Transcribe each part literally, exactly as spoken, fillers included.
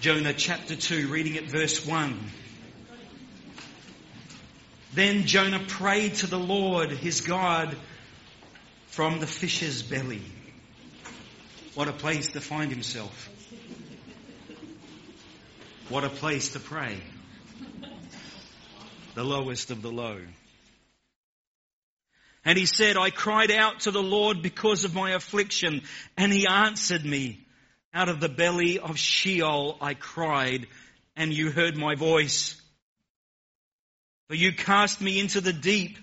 Jonah chapter two, reading at verse one. Then Jonah prayed to the Lord his God from the fish's belly. What a place to find himself. What a place to pray. The lowest of the low. And he said, I cried out to the Lord because of my affliction, and he answered me. Out of the belly of Sheol I cried, and you heard my voice. For you cast me into the deep,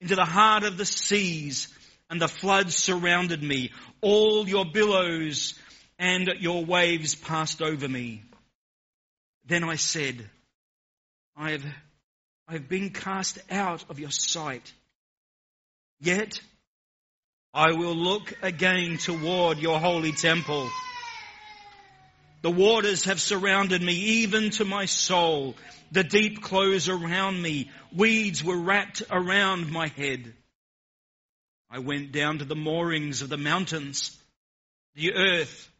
into the heart of the seas, and the floods surrounded me. All your billows and your waves passed over me. Then I said, I have, I have been cast out of your sight. Yet I will look again toward your holy temple. The waters have surrounded me, even to my soul. The deep closed around me. Weeds were wrapped around my head. I went down to the moorings of the mountains. The earth,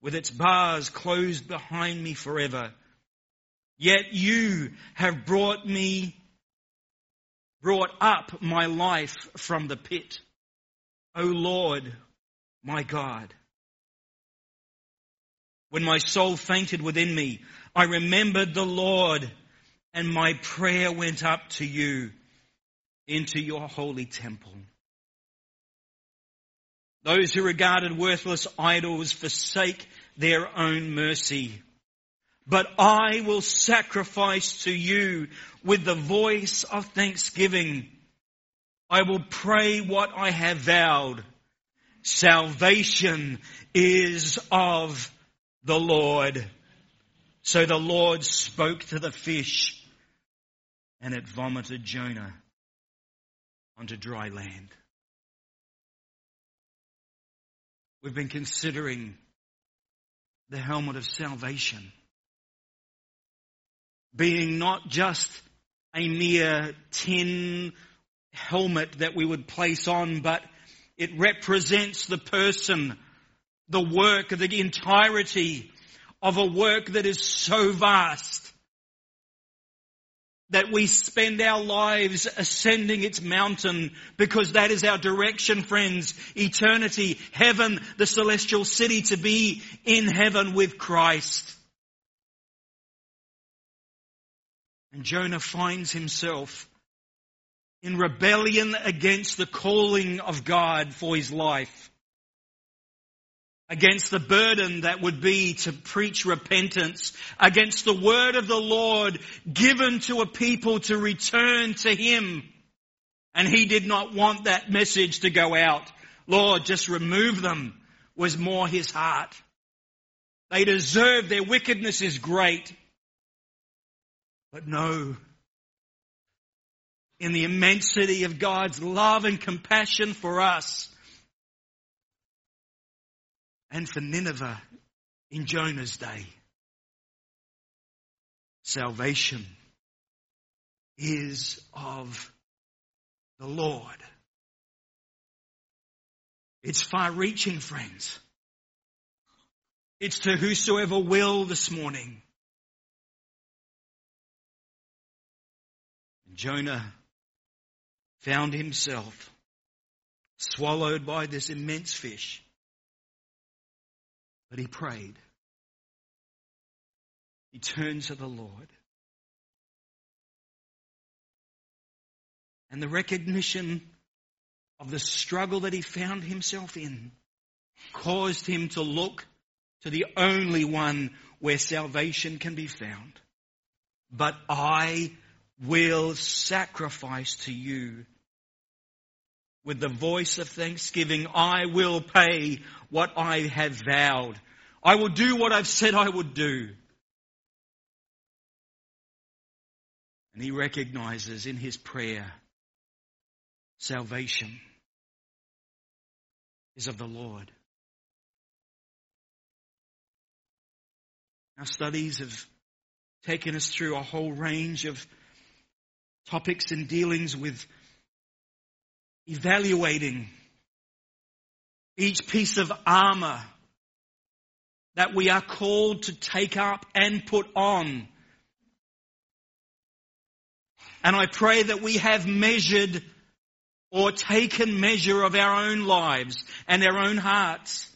with its bars, closed behind me forever. Yet you have brought me, brought up my life from the pit. O Lord, my God. When my soul fainted within me, I remembered the Lord, and my prayer went up to you into your holy temple. Those who regarded worthless idols forsake their own mercy. But I will sacrifice to you with the voice of thanksgiving. I will pray what I have vowed. Salvation is of the Lord. So the Lord spoke to the fish, and it vomited Jonah onto dry land. We've been considering the helmet of salvation. Being not just a mere tin helmet that we would place on, but it represents the person, the work, the entirety of a work that is so vast that we spend our lives ascending its mountain, because that is our direction, friends. Eternity, heaven, the celestial city, to be in heaven with Christ. And Jonah finds himself in rebellion against the calling of God for his life, against the burden that would be to preach repentance, against the word of the Lord given to a people to return to him. And he did not want that message to go out. Lord, just remove them, was more his heart. They deserve, their wickedness is great. But no, in the immensity of God's love and compassion for us, and for Nineveh in Jonah's day, salvation is of the Lord. It's far-reaching, friends. It's to whosoever will this morning. Jonah found himself swallowed by this immense fish. But he prayed. He turned to the Lord. And the recognition of the struggle that he found himself in caused him to look to the only one where salvation can be found. But I will sacrifice to you with the voice of thanksgiving. I will pay what I have vowed. I will do what I've said I would do. And he recognizes in his prayer, salvation is of the Lord. Our studies have taken us through a whole range of topics and dealings with evaluating each piece of armor that we are called to take up and put on. And I pray that we have measured or taken measure of our own lives and our own hearts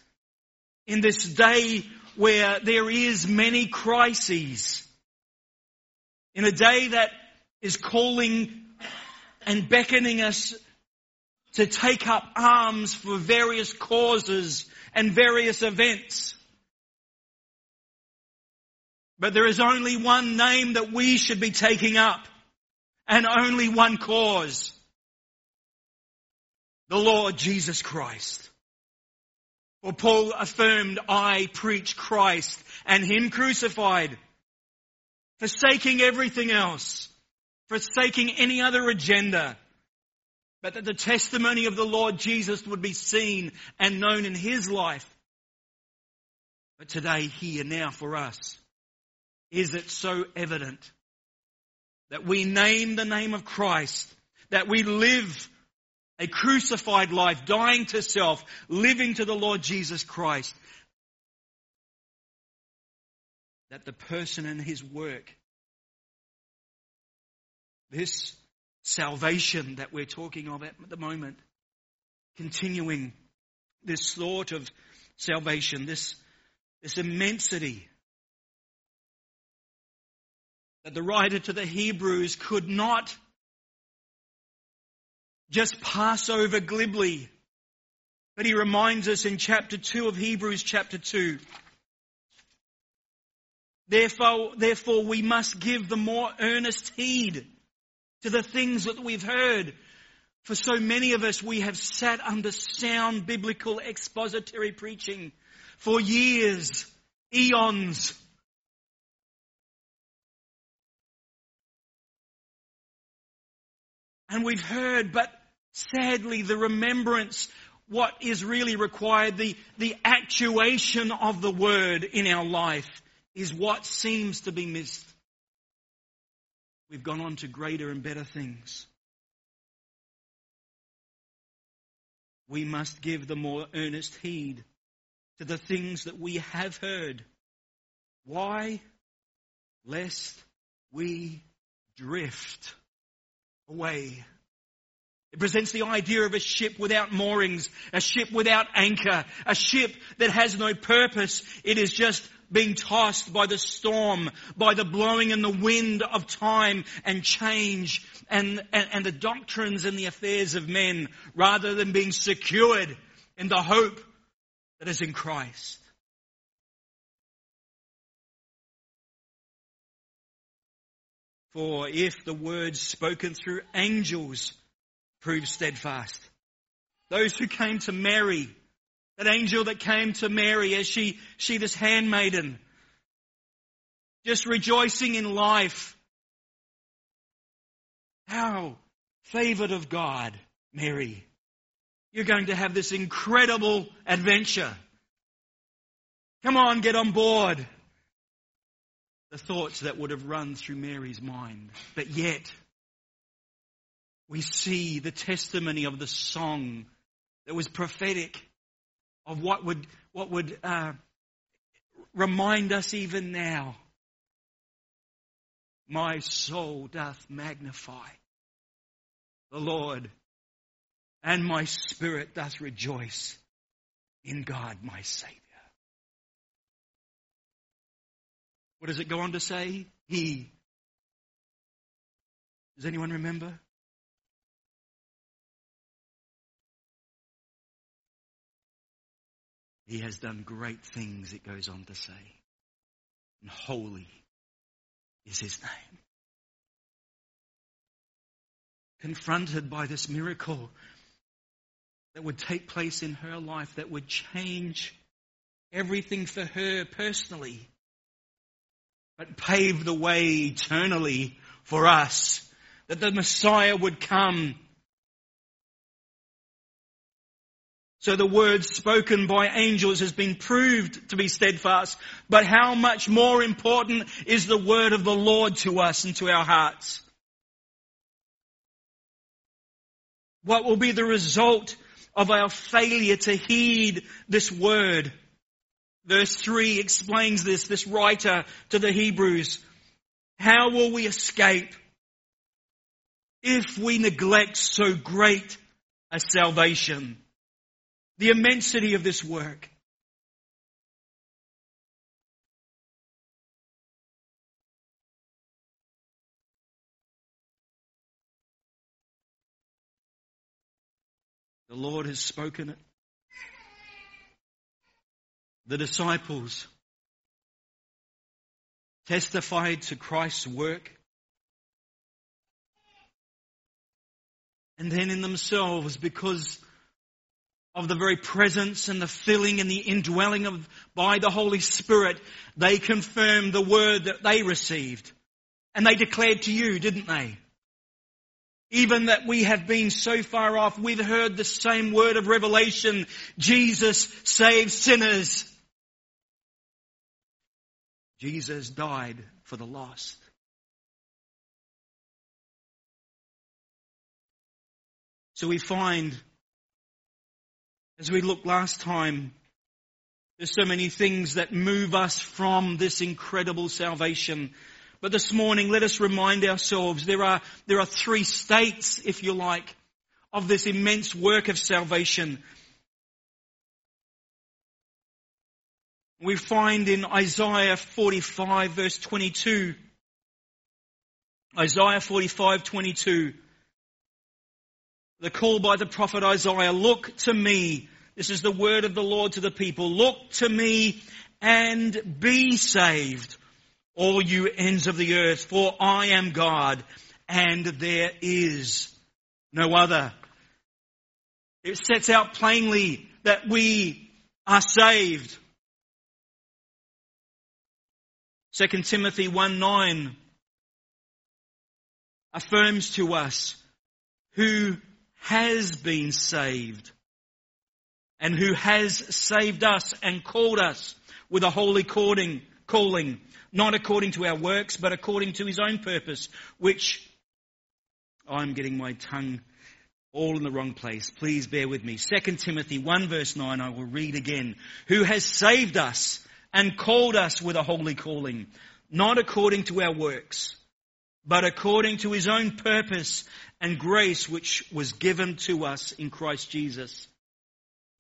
in this day where there is many crises, in a day that is calling and beckoning us to take up arms for various causes and various events. But there is only one name that we should be taking up, and only one cause: the Lord Jesus Christ. For Paul affirmed, "I preach Christ and Him crucified," forsaking everything else, forsaking any other agenda, but that the testimony of the Lord Jesus would be seen and known in His life. But today, here, now, for us, is it so evident that we name the name of Christ, that we live a crucified life, dying to self, living to the Lord Jesus Christ, that the person and His work, this salvation that we're talking of at the moment, continuing this thought of salvation, this, this immensity, that the writer to the Hebrews could not just pass over glibly. But he reminds us in chapter two of Hebrews chapter two. Therefore, therefore we must give the more earnest heed to the things that we've heard. For so many of us, we have sat under sound biblical expository preaching for years, eons. And we've heard, but sadly the remembrance, what is really required, the, the actuation of the word in our life, is what seems to be missed. We've gone on to greater and better things. We must give the more earnest heed to the things that we have heard. Why? Lest we drift away. It presents the idea of a ship without moorings, a ship without anchor, a ship that has no purpose. It is just being tossed by the storm, by the blowing and the wind of time and change and, and, and the doctrines and the affairs of men, rather than being secured in the hope that is in Christ. For if the words spoken through angels prove steadfast, those who came to Mary, that angel that came to Mary as she, she this handmaiden, just rejoicing in life. How favoured of God, Mary. You're going to have this incredible adventure. Come on, get on board. The thoughts that would have run through Mary's mind. But yet, we see the testimony of the song that was prophetic of what would, what would uh, remind us even now. My soul doth magnify the Lord, and my spirit doth rejoice in God my Saviour. What does it go on to say? He. Does anyone remember? He has done great things, it goes on to say. And holy is His name. Confronted by this miracle that would take place in her life, that would change everything for her personally, but paved the way eternally for us, that the Messiah would come. So the word spoken by angels has been proved to be steadfast, but how much more important is the word of the Lord to us and to our hearts? What will be the result of our failure to heed this word? Verse three explains this, this writer to the Hebrews. How will we escape if we neglect so great a salvation? The immensity of this work. The Lord has spoken it. The disciples testified to Christ's work. And then in themselves, because of the very presence and the filling and the indwelling of by the Holy Spirit, they confirmed the word that they received. And they declared to you, didn't they? Even that we have been so far off, we've heard the same word of revelation. Jesus saves sinners. Jesus died for the lost. So we find, as we looked last time, there's so many things that move us from this incredible salvation. But this morning, let us remind ourselves there are, there are three states, if you like, of this immense work of salvation. We find in Isaiah forty-five, verse twenty-two, Isaiah forty-five, twenty-two, the call by the prophet Isaiah, look to me. This is the word of the Lord to the people. Look to me and be saved, all you ends of the earth, for I am God, and there is no other. It sets out plainly that we are saved. Second Timothy one nine affirms to us who has been saved and who has saved us and called us with a holy calling, calling, not according to our works, but according to his own purpose, which I'm getting my tongue all in the wrong place. Please bear with me. Second Timothy one verse nine, I will read again. Who has saved us and called us with a holy calling, not according to our works, but according to his own purpose and grace, which was given to us in Christ Jesus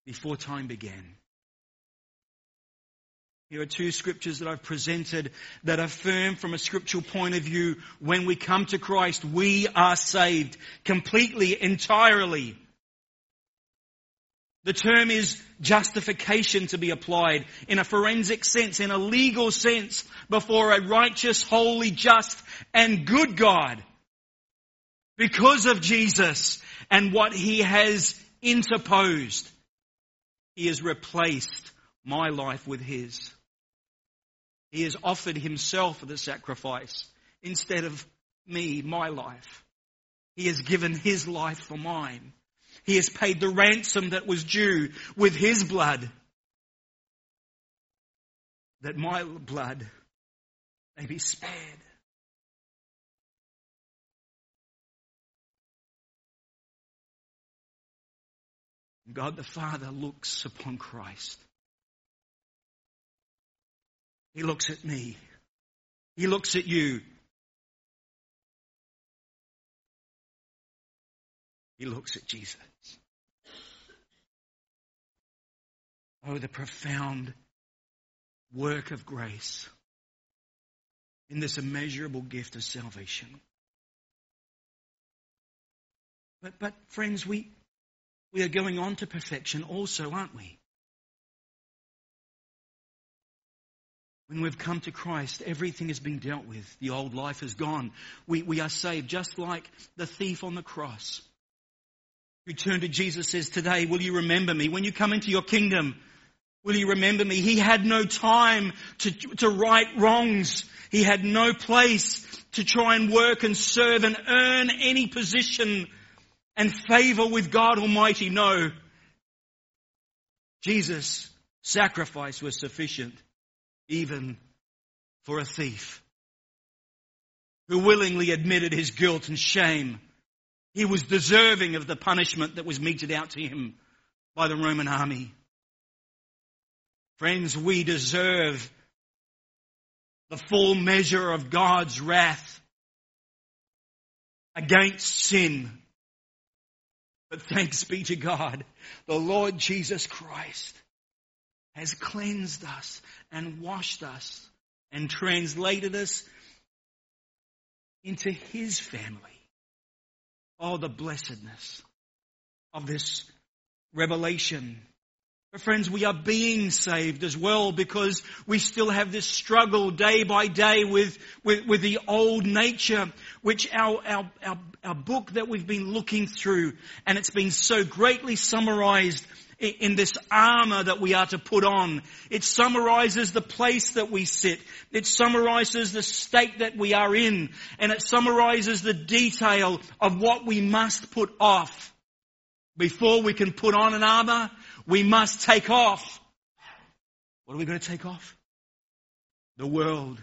before time began. Here are two scriptures that I've presented that affirm from a scriptural point of view, when we come to Christ, we are saved completely, entirely. The term is justification to be applied in a forensic sense, in a legal sense, before a righteous, holy, just, and good God. Because of Jesus and what he has interposed, he has replaced my life with his. He has offered himself for the sacrifice instead of me, my life. He has given his life for mine. He has paid the ransom that was due with his blood, that my blood may be spared. God the Father looks upon Christ. He looks at me. He looks at you. He looks at Jesus. Oh, the profound work of grace in this immeasurable gift of salvation. But, but friends, we, we are going on to perfection also, aren't we? When we've come to Christ, everything has been dealt with. The old life is gone. We, we are saved, just like the thief on the cross, who turned to Jesus says, today, will you remember me? When you come into your kingdom, will you remember me? He had no time to, to right wrongs. He had no place to try and work and serve and earn any position and favor with God Almighty. No. Jesus' sacrifice was sufficient even for a thief who willingly admitted his guilt and shame. He was deserving of the punishment that was meted out to him by the Roman army. Friends, we deserve the full measure of God's wrath against sin. But thanks be to God, the Lord Jesus Christ has cleansed us and washed us and translated us into His family. Oh, the blessedness of this revelation. But friends, we are being saved as well, because we still have this struggle day by day with, with, with the old nature, which our, our, our, our book that we've been looking through, and it's been so greatly summarized in this armor that we are to put on. It summarizes the place that we sit. It summarizes the state that we are in, and it summarizes the detail of what we must put off. Before we can put on an armor, we must take off. What are we going to take off? The world.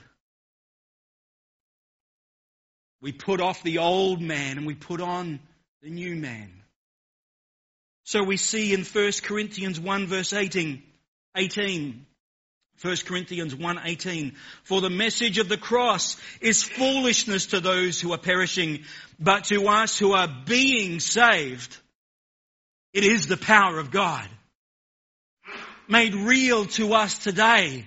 We put off the old man and we put on the new man. So we see in First Corinthians one verse eighteen, First Corinthians one eighteen, for the message of the cross is foolishness to those who are perishing, but to us who are being saved, it is the power of God, made real to us today,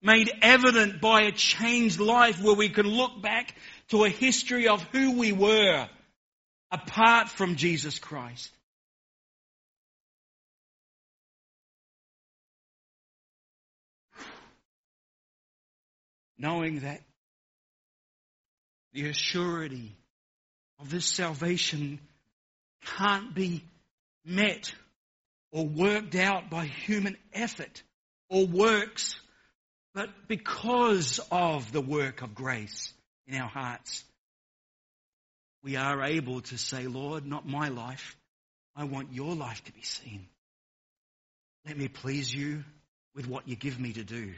made evident by a changed life where we can look back to a history of who we were apart from Jesus Christ. Knowing that the assurity of this salvation can't be met or worked out by human effort or works, but because of the work of grace in our hearts, we are able to say, Lord, not my life. I want your life to be seen. Let me please you with what you give me to do.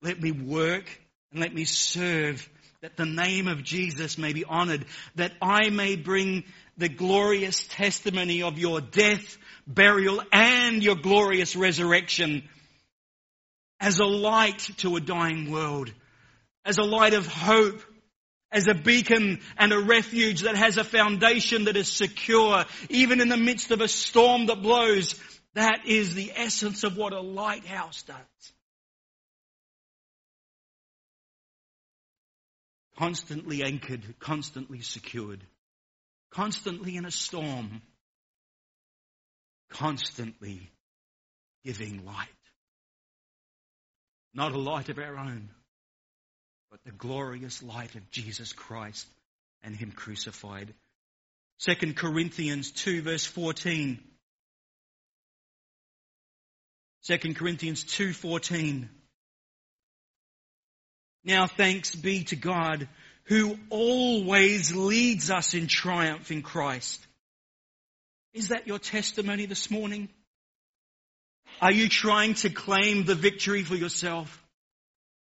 Let me work and let me serve, that the name of Jesus may be honored, that I may bring the glorious testimony of your death, burial, and your glorious resurrection as a light to a dying world, as a light of hope, as a beacon and a refuge that has a foundation that is secure, even in the midst of a storm that blows. That is the essence of what a lighthouse does. Constantly anchored, constantly secured, constantly in a storm, constantly giving light. Not a light of our own, but the glorious light of Jesus Christ and Him crucified. Second Corinthians two verse fourteen. Second Corinthians two fourteen. Now thanks be to God, who always leads us in triumph in Christ. Is that your testimony this morning? Are you trying to claim the victory for yourself?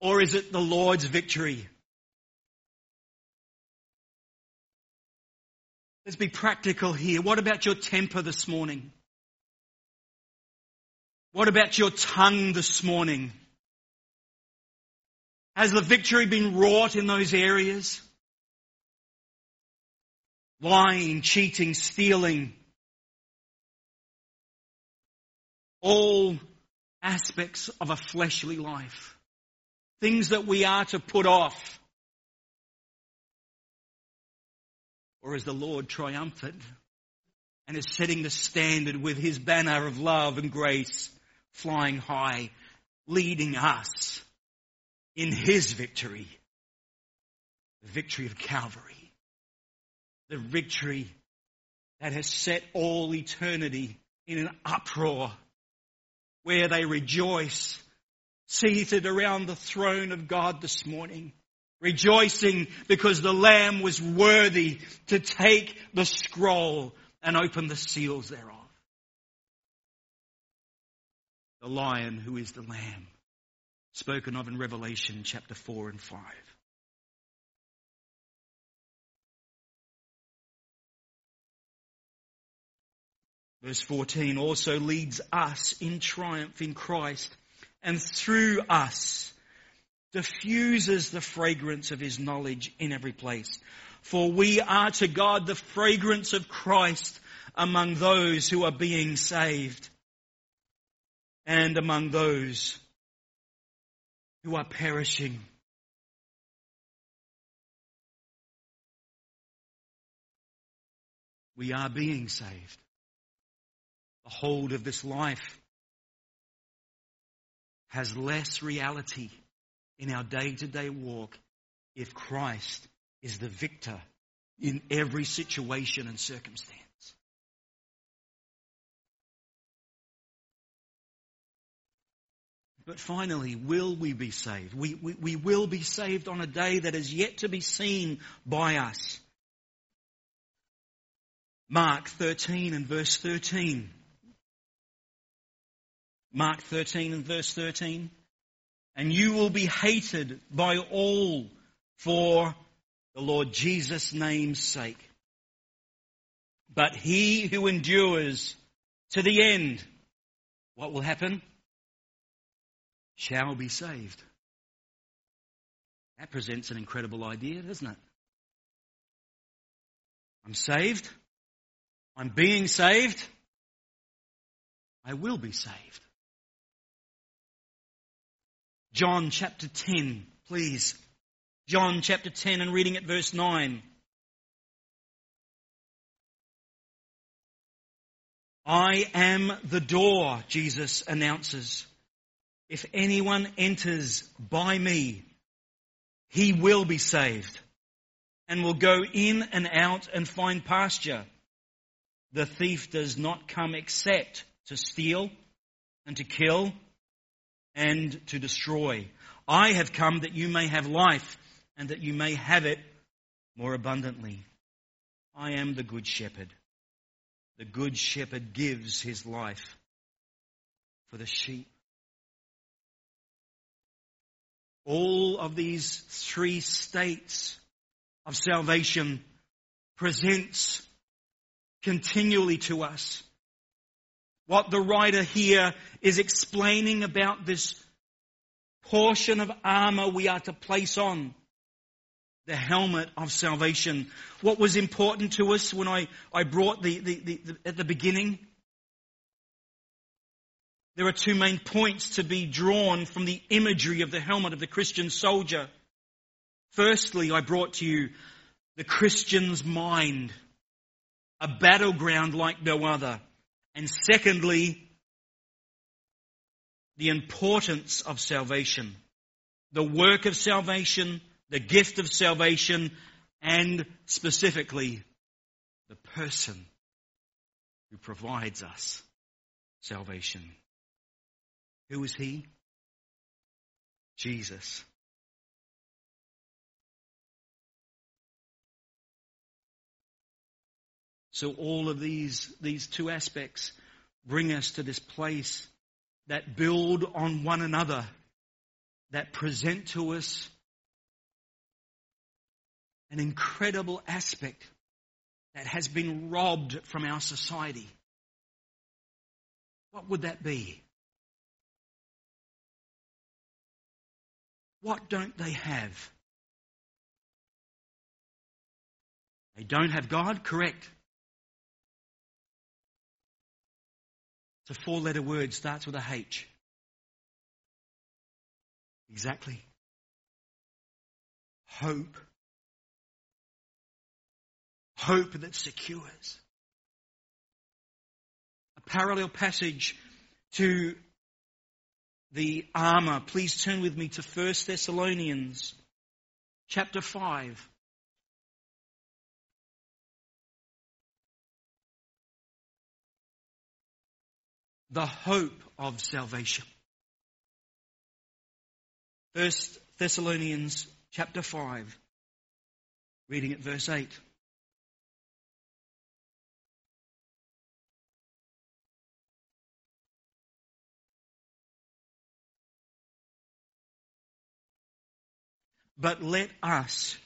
Or is it the Lord's victory? Let's be practical here. What about your temper this morning? What about your tongue this morning? Has the victory been wrought in those areas? Lying, cheating, stealing. All aspects of a fleshly life. Things that we are to put off. Or is the Lord triumphant and is setting the standard with His banner of love and grace flying high, leading us in His victory, the victory of Calvary, the victory that has set all eternity in an uproar, where they rejoice, seated around the throne of God this morning, rejoicing because the Lamb was worthy to take the scroll and open the seals thereof. The Lion who is the Lamb, spoken of in Revelation chapter four and five. Verse fourteen also leads us in triumph in Christ, and through us diffuses the fragrance of his knowledge in every place. For we are to God the fragrance of Christ among those who are being saved and among those who are perishing. We are being saved. The hold of this life has less reality in our day-to-day walk if Christ is the victor in every situation and circumstance. But finally, will we be saved? We, we, we will be saved on a day that is yet to be seen by us. Mark thirteen and verse thirteen. Mark thirteen and verse thirteen. And you will be hated by all for the Lord Jesus' name's sake. But he who endures to the end, what will happen? Shall be saved. That presents an incredible idea, doesn't it? I'm saved. I'm being saved. I will be saved. John chapter ten, please. John chapter ten and reading at verse nine. I am the door, Jesus announces. If anyone enters by me, he will be saved and will go in and out and find pasture. The thief does not come except to steal and to kill and to destroy. I have come that you may have life and that you may have it more abundantly. I am the good shepherd. The good shepherd gives his life for the sheep. All of these three states of salvation presents continually to us what the writer here is explaining about this portion of armor we are to place on, the helmet of salvation. What was important to us when I, I brought the, the, the, the at the beginning? There are two main points to be drawn from the imagery of the helmet of the Christian soldier. Firstly, I brought to you the Christian's mind, a battleground like no other. And secondly, the importance of salvation, the work of salvation, the gift of salvation, and specifically, the person who provides us salvation. Who is he? Jesus. So all of these, these two aspects bring us to this place that build on one another, that present to us an incredible aspect that has been robbed from our society. What would that be? What don't they have? They don't have God, correct? It's a four-letter word, starts with a H. Exactly. Hope. Hope that secures. A parallel passage to the armor. Please turn with me to First Thessalonians chapter five. The hope of salvation. First Thessalonians chapter five, reading at verse eight. But let us,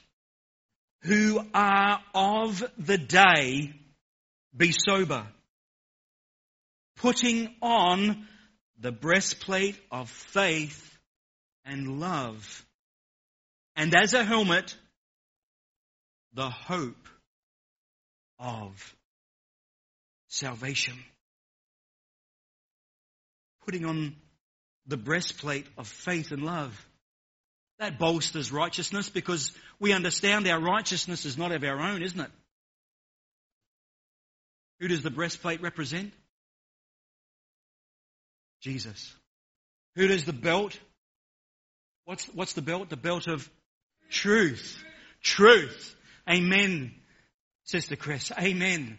who are of the day, be sober, putting on the breastplate of faith and love, and as a helmet, the hope of salvation. Putting on the breastplate of faith and love. That bolsters righteousness, because we understand our righteousness is not of our own, isn't it? Who does the breastplate represent? Jesus. Who does the belt? What's, what's the belt? The belt of truth. Truth. Amen, Sister Chris. Amen.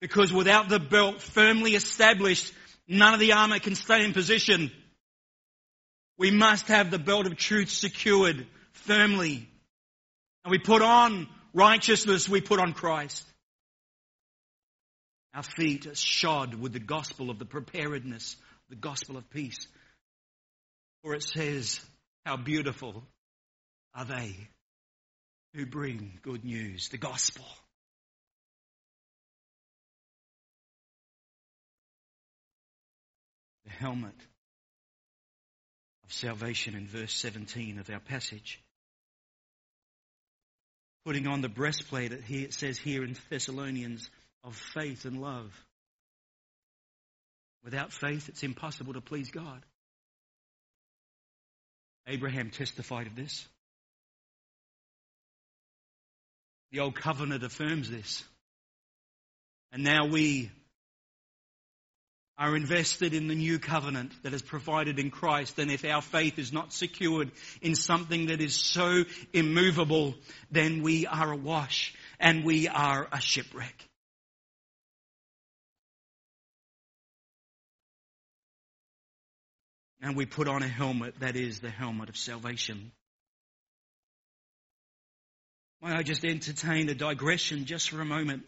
Because without the belt firmly established, none of the armor can stay in position. We must have the belt of truth secured firmly. And we put on righteousness, we put on Christ. Our feet are shod with the gospel of the preparedness, the gospel of peace. For it says, how beautiful are they who bring good news, the gospel. The helmet of salvation in verse seventeen of our passage. Putting on the breastplate, it says here in Thessalonians, of faith and love. Without faith, it's impossible to please God. Abraham testified of this. The old covenant affirms this. And now we are invested in the new covenant that is provided in Christ. And if our faith is not secured in something that is so immovable, then we are awash and we are a shipwreck. And we put on a helmet that is the helmet of salvation. May I just entertain a digression just for a moment?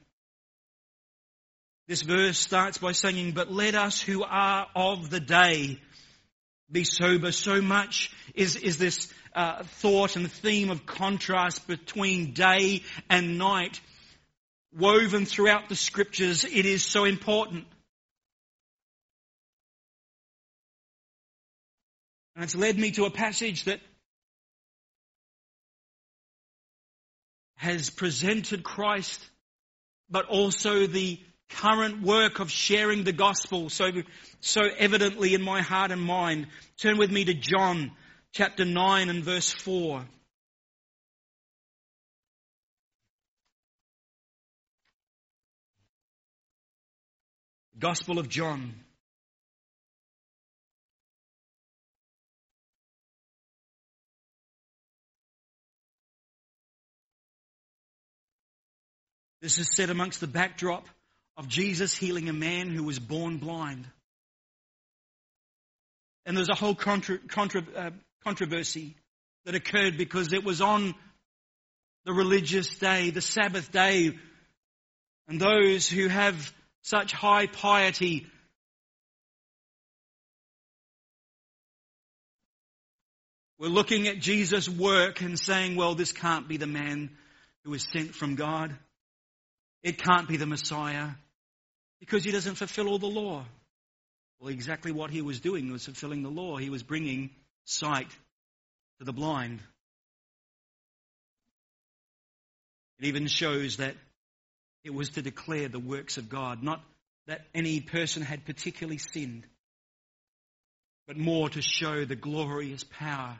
This verse starts by saying, but let us who are of the day be sober. So much is, is this uh, thought and theme of contrast between day and night woven throughout the scriptures. It is so important. And it's led me to a passage that has presented Christ, but also the current work of sharing the gospel so, so evidently in my heart and mind. Turn with me to John chapter nine and verse four. Gospel of John. This is set amongst the backdrop of Jesus healing a man who was born blind. And there's a whole contra, contra, uh, controversy that occurred because it was on the religious day, the Sabbath day. And those who have such high piety were looking at Jesus' work and saying, well, this can't be the man who was sent from God. It can't be the Messiah because he doesn't fulfill all the law. Well, exactly what he was doing was fulfilling the law. He was bringing sight to the blind. It even shows that it was to declare the works of God, not that any person had particularly sinned, but more to show the glorious power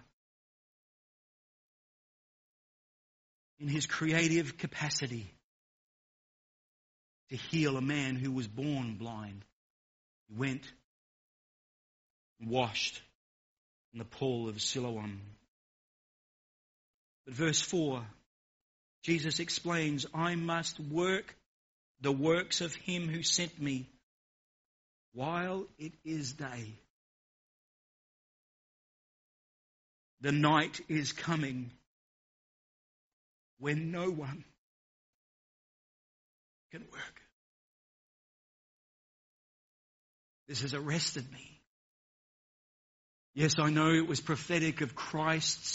in his creative capacity to heal a man who was born blind. He went and washed in the pool of Siloam. But verse four, Jesus explains, I must work the works of him who sent me while it is day. The night is coming when no one can work. This has arrested me. Yes, I know it was prophetic of Christ's